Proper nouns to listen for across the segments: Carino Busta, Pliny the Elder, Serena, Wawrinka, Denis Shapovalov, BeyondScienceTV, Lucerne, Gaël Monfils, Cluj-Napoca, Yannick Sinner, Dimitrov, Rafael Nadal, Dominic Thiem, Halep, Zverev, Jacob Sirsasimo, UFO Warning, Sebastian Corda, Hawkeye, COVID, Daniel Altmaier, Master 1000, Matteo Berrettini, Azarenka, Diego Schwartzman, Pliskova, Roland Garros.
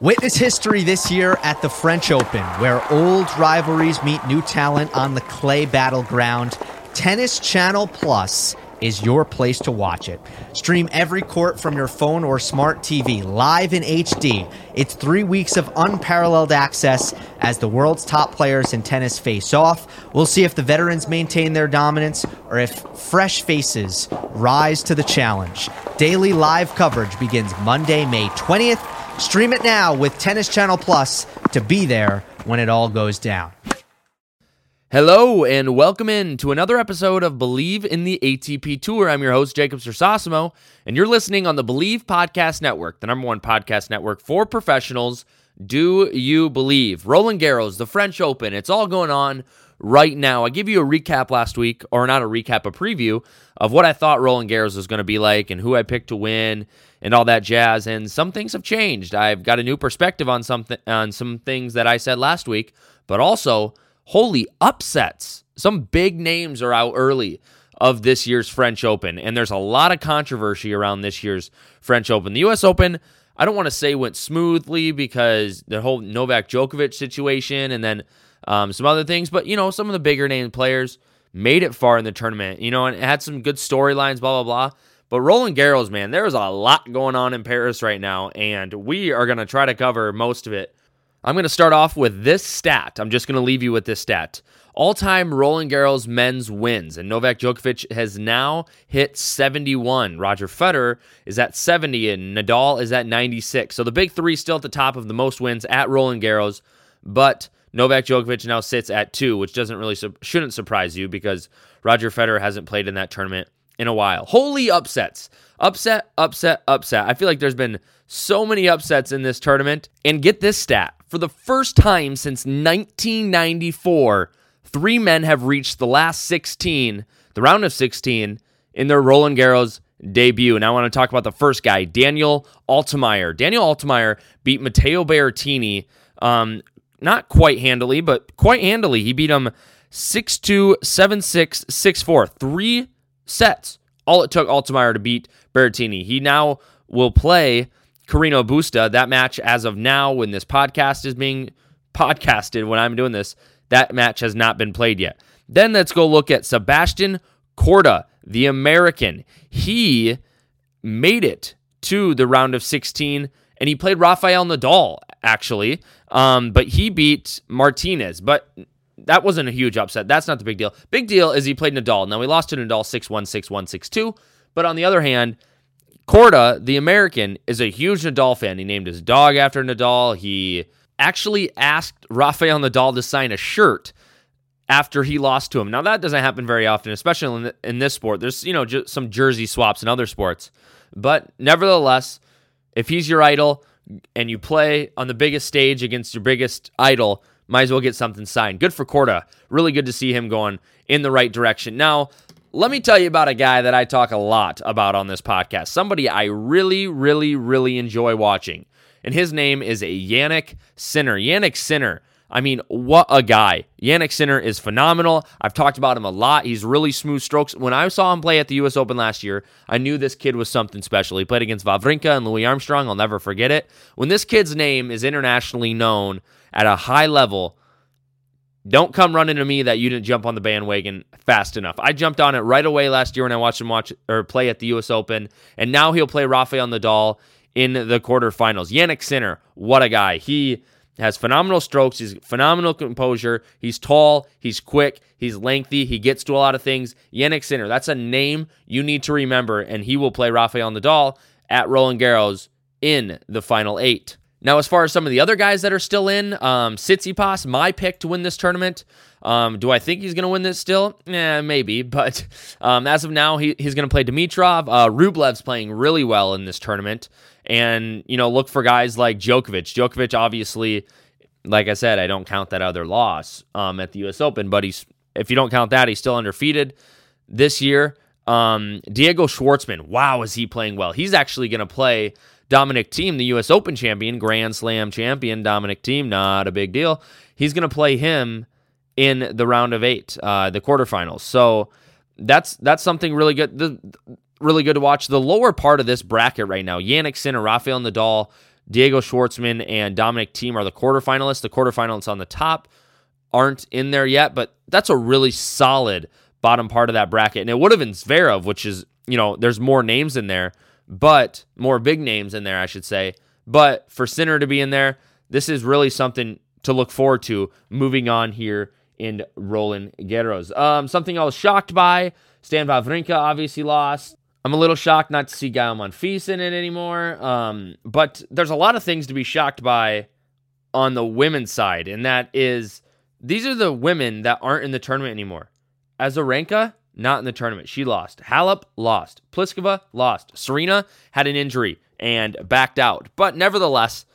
Witness history this year at the French Open, where old rivalries meet new talent on the clay battleground. Tennis Channel Plus is your place to watch it. Stream every court from your phone or smart TV, live in HD. It's 3 weeks of unparalleled access as the world's top players in tennis face off. We'll see if the veterans maintain their dominance or if fresh faces rise to the challenge. Daily live coverage begins Monday, May 20th. Stream it now with Tennis Channel Plus to be there when it all goes down. Hello and welcome in to another episode of Believe in the ATP Tour. I'm your host, Jacob Sirsasimo, and you're listening on the Believe Podcast Network, the number one podcast network for professionals. Do you believe? Roland Garros, the French Open, it's all going on right now. I give you a recap last week, or not a recap, a preview of what I thought Roland Garros was going to be like and who I picked to win and all that jazz, and some things have changed. I've got a new perspective on some things that I said last week, but also, holy upsets. Some big names are out early of this year's French Open, and there's a lot of controversy around this year's French Open. The U.S. Open, I don't want to say went smoothly because the whole Novak Djokovic situation and then some other things, but, you know, some of the bigger name players made it far in the tournament, you know, and it had some good storylines, blah, blah, blah. But Roland Garros, man, there's a lot going on in Paris right now, and we are going to try to cover most of it. I'm going to start off with this stat. I'm just going to leave you with this stat. All-time Roland Garros men's wins, and Novak Djokovic has now hit 71. Roger Federer is at 70, and Nadal is at 96. So the big three still at the top of the most wins at Roland Garros, but Novak Djokovic now sits at 2, which doesn't really shouldn't surprise you because Roger Federer hasn't played in that tournament in a while. Holy upsets. Upset, upset, upset. I feel like there's been so many upsets in this tournament. And get this stat. For the first time since 1994, 3 men have reached the last 16, the round of 16, in their Roland Garros debut. And I want to talk about the first guy, Daniel Altmaier. Daniel Altmaier beat Matteo Berrettini, not quite handily, but quite handily. He beat him 6-2, 7-6, 6-4. 3 sets. All it took Altmaier to beat Berrettini. He now will play Carino Busta. That match, as of now, when this podcast is being podcasted, when I'm doing this, that match has not been played yet. Then let's go look at Sebastian Corda, the American. He made it to the round of 16, and he played Rafael Nadal, actually, but he beat Martinez, but that wasn't a huge upset. That's not the big deal. Big deal is he played Nadal. Now, he lost to Nadal 6-1, 6-1, 6-2, but on the other hand, Corda, the American, is a huge Nadal fan. He named his dog after Nadal. He actually asked Rafael Nadal to sign a shirt after he lost to him. Now, that doesn't happen very often, especially in this sport. There's, you know, just some jersey swaps in other sports. But nevertheless, if he's your idol and you play on the biggest stage against your biggest idol, might as well get something signed. Good for Corda. Really good to see him going in the right direction. Now, let me tell you about a guy that I talk a lot about on this podcast, somebody I really, really, really enjoy watching, and his name is Yannick Sinner. Yannick Sinner, I mean, what a guy. Yannick Sinner is phenomenal. I've talked about him a lot. He's really smooth strokes. When I saw him play at the U.S. Open last year, I knew this kid was something special. He played against Wawrinka and Louis Armstrong. I'll never forget it. When this kid's name is internationally known at a high level, don't come running to me that you didn't jump on the bandwagon fast enough. I jumped on it right away last year when I watched him play at the U.S. Open, and now he'll play Rafael Nadal in the quarterfinals. Yannick Sinner, what a guy. He has phenomenal strokes. He's phenomenal composure. He's tall. He's quick. He's lengthy. He gets to a lot of things. Yannick Sinner, that's a name you need to remember, and he will play Rafael Nadal at Roland Garros in the final 8. Now, as far as some of the other guys that are still in, Tsitsipas, my pick to win this tournament. Do I think he's going to win this still? Maybe, but as of now, he's going to play Dimitrov. Rublev's playing really well in this tournament, and, you know, look for guys like Djokovic. Djokovic, obviously, like I said, I don't count that other loss at the U.S. Open, but if you don't count that, he's still undefeated this year. Diego Schwartzman, wow, is he playing well. He's actually going to play Dominic Thiem, the U.S. Open champion, Grand Slam champion, Dominic Thiem, not a big deal. He's going to play him in the round of 8, the quarterfinals. So that's something really good, really good to watch. The lower part of this bracket right now, Yannick Sinner, Rafael Nadal, Diego Schwartzman and Dominic Thiem are the quarterfinalists. The quarterfinalists on the top aren't in there yet, but that's a really solid bottom part of that bracket. And it would have been Zverev, which is, you know, there's more names in there, but more big names in there, I should say. But for Sinner to be in there, this is really something to look forward to moving on here in Roland Garros. Something I was shocked by, Stan Wawrinka obviously lost. I'm a little shocked not to see Gaël Monfils in it anymore. But there's a lot of things to be shocked by on the women's side, and that is these are the women that aren't in the tournament anymore. Azarenka, not in the tournament. She lost. Halep lost. Pliskova lost. Serena had an injury and backed out. But nevertheless,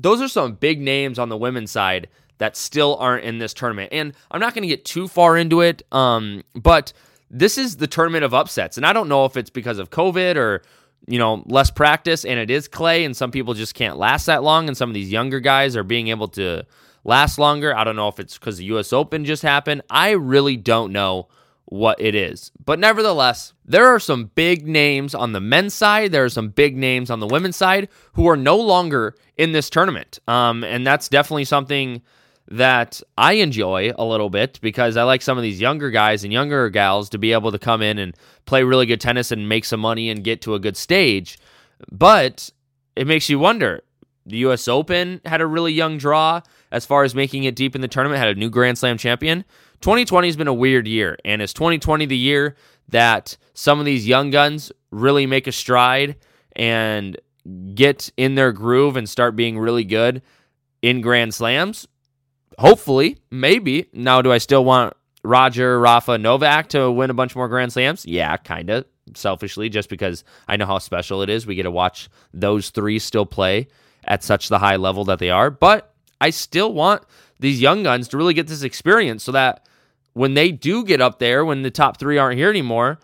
those are some big names on the women's side that still aren't in this tournament. And I'm not going to get too far into it, but this is the tournament of upsets. And I don't know if it's because of COVID or, you know, less practice, and it is clay, and some people just can't last that long, and some of these younger guys are being able to last longer. I don't know if it's because the U.S. Open just happened. I really don't know what it is. But nevertheless, there are some big names on the men's side. There are some big names on the women's side who are no longer in this tournament. And that's definitely something that I enjoy a little bit, because I like some of these younger guys and younger gals to be able to come in and play really good tennis and make some money and get to a good stage. But it makes you wonder. The U.S. Open had a really young draw as far as making it deep in the tournament, had a new Grand Slam champion. 2020 has been a weird year, and is 2020 the year that some of these young guns really make a stride and get in their groove and start being really good in Grand Slams? Hopefully, maybe. Now, do I still want Roger, Rafa, Novak to win a bunch more Grand Slams? Yeah, kind of, selfishly, just because I know how special it is. We get to watch those three still play at such the high level that they are, but I still want these young guns to really get this experience so that when they do get up there, when the top three aren't here anymore,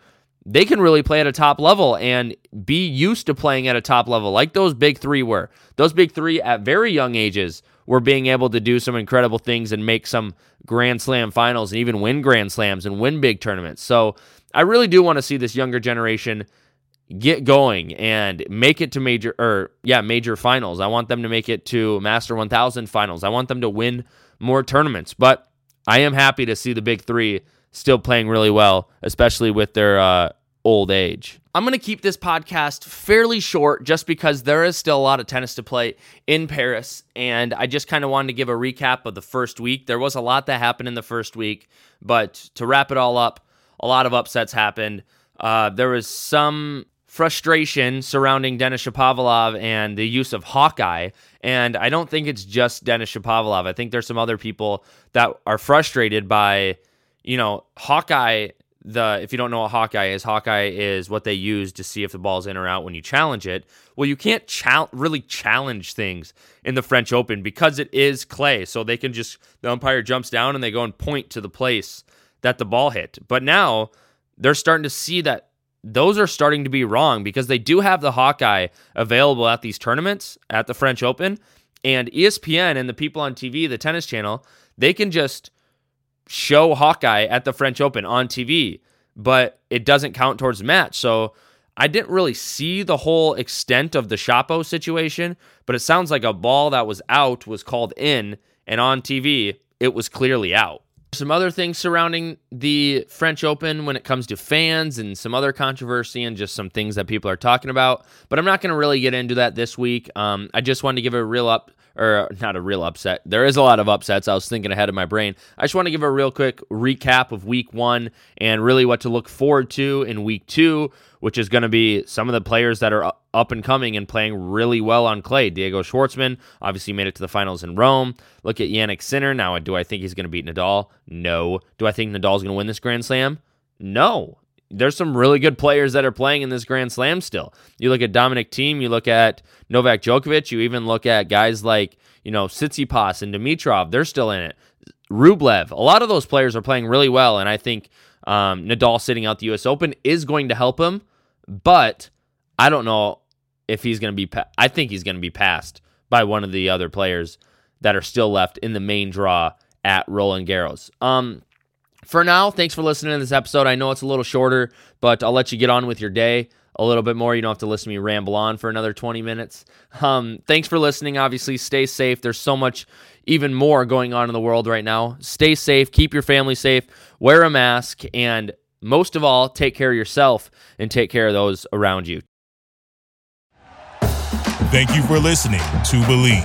they can really play at a top level and be used to playing at a top level like those big three were. Those big three at very young ages were being able to do some incredible things and make some Grand Slam finals and even win Grand Slams and win big tournaments. So I really do want to see this younger generation get going and make it to major finals. I want them to make it to Master 1000 finals. I want them to win more tournaments, but I am happy to see the big three still playing really well, especially with their old age. I'm going to keep this podcast fairly short just because there is still a lot of tennis to play in Paris, and I just kind of wanted to give a recap of the first week. There was a lot that happened in the first week, but to wrap it all up, a lot of upsets happened. There was some frustration surrounding Denis Shapovalov and the use of Hawkeye. And I don't think it's just Denis Shapovalov. I think there's some other people that are frustrated by, you know, Hawkeye. If you don't know what Hawkeye is what they use to see if the ball's in or out when you challenge it. Well, you can't really challenge things in the French Open because it is clay. So they can just, the umpire jumps down and they go and point to the place that the ball hit. But now they're starting to see that those are starting to be wrong, because they do have the Hawkeye available at these tournaments at the French Open, and ESPN and the people on TV, the Tennis Channel, they can just show Hawkeye at the French Open on TV, but it doesn't count towards the match. So I didn't really see the whole extent of the Chapo situation, but it sounds like a ball that was out was called in, and on TV, it was clearly out. Some other things surrounding the French Open when it comes to fans and some other controversy and just some things that people are talking about, but I'm not going to really get into that this week. I just wanted to give a real upset. There is a lot of upsets. I was thinking ahead of my brain. I just want to give a real quick recap of week one and really what to look forward to in week two, which is going to be some of the players that are up and coming and playing really well on clay. Diego Schwartzman obviously made it to the finals in Rome. Look at Yannick Sinner. Now, do I think he's going to beat Nadal? No. Do I think Nadal's going to win this Grand Slam? No. There's some really good players that are playing in this Grand Slam still. You look at Dominic Thiem, you look at Novak Djokovic, you even look at guys like, you know, Tsitsipas and Dimitrov. They're still in it. Rublev. A lot of those players are playing really well, and I think Nadal sitting out the U.S. Open is going to help him, but I don't know if he's going to be I think he's going to be passed by one of the other players that are still left in the main draw at Roland Garros. For now, thanks for listening to this episode. I know it's a little shorter, but I'll let you get on with your day. a little bit more. You don't have to listen to me ramble on for another 20 minutes. Thanks for listening. Obviously, stay safe. There's so much, even more going on in the world right now. Stay safe. Keep your family safe. Wear a mask. And most of all, take care of yourself and take care of those around you. Thank you for listening to Believe.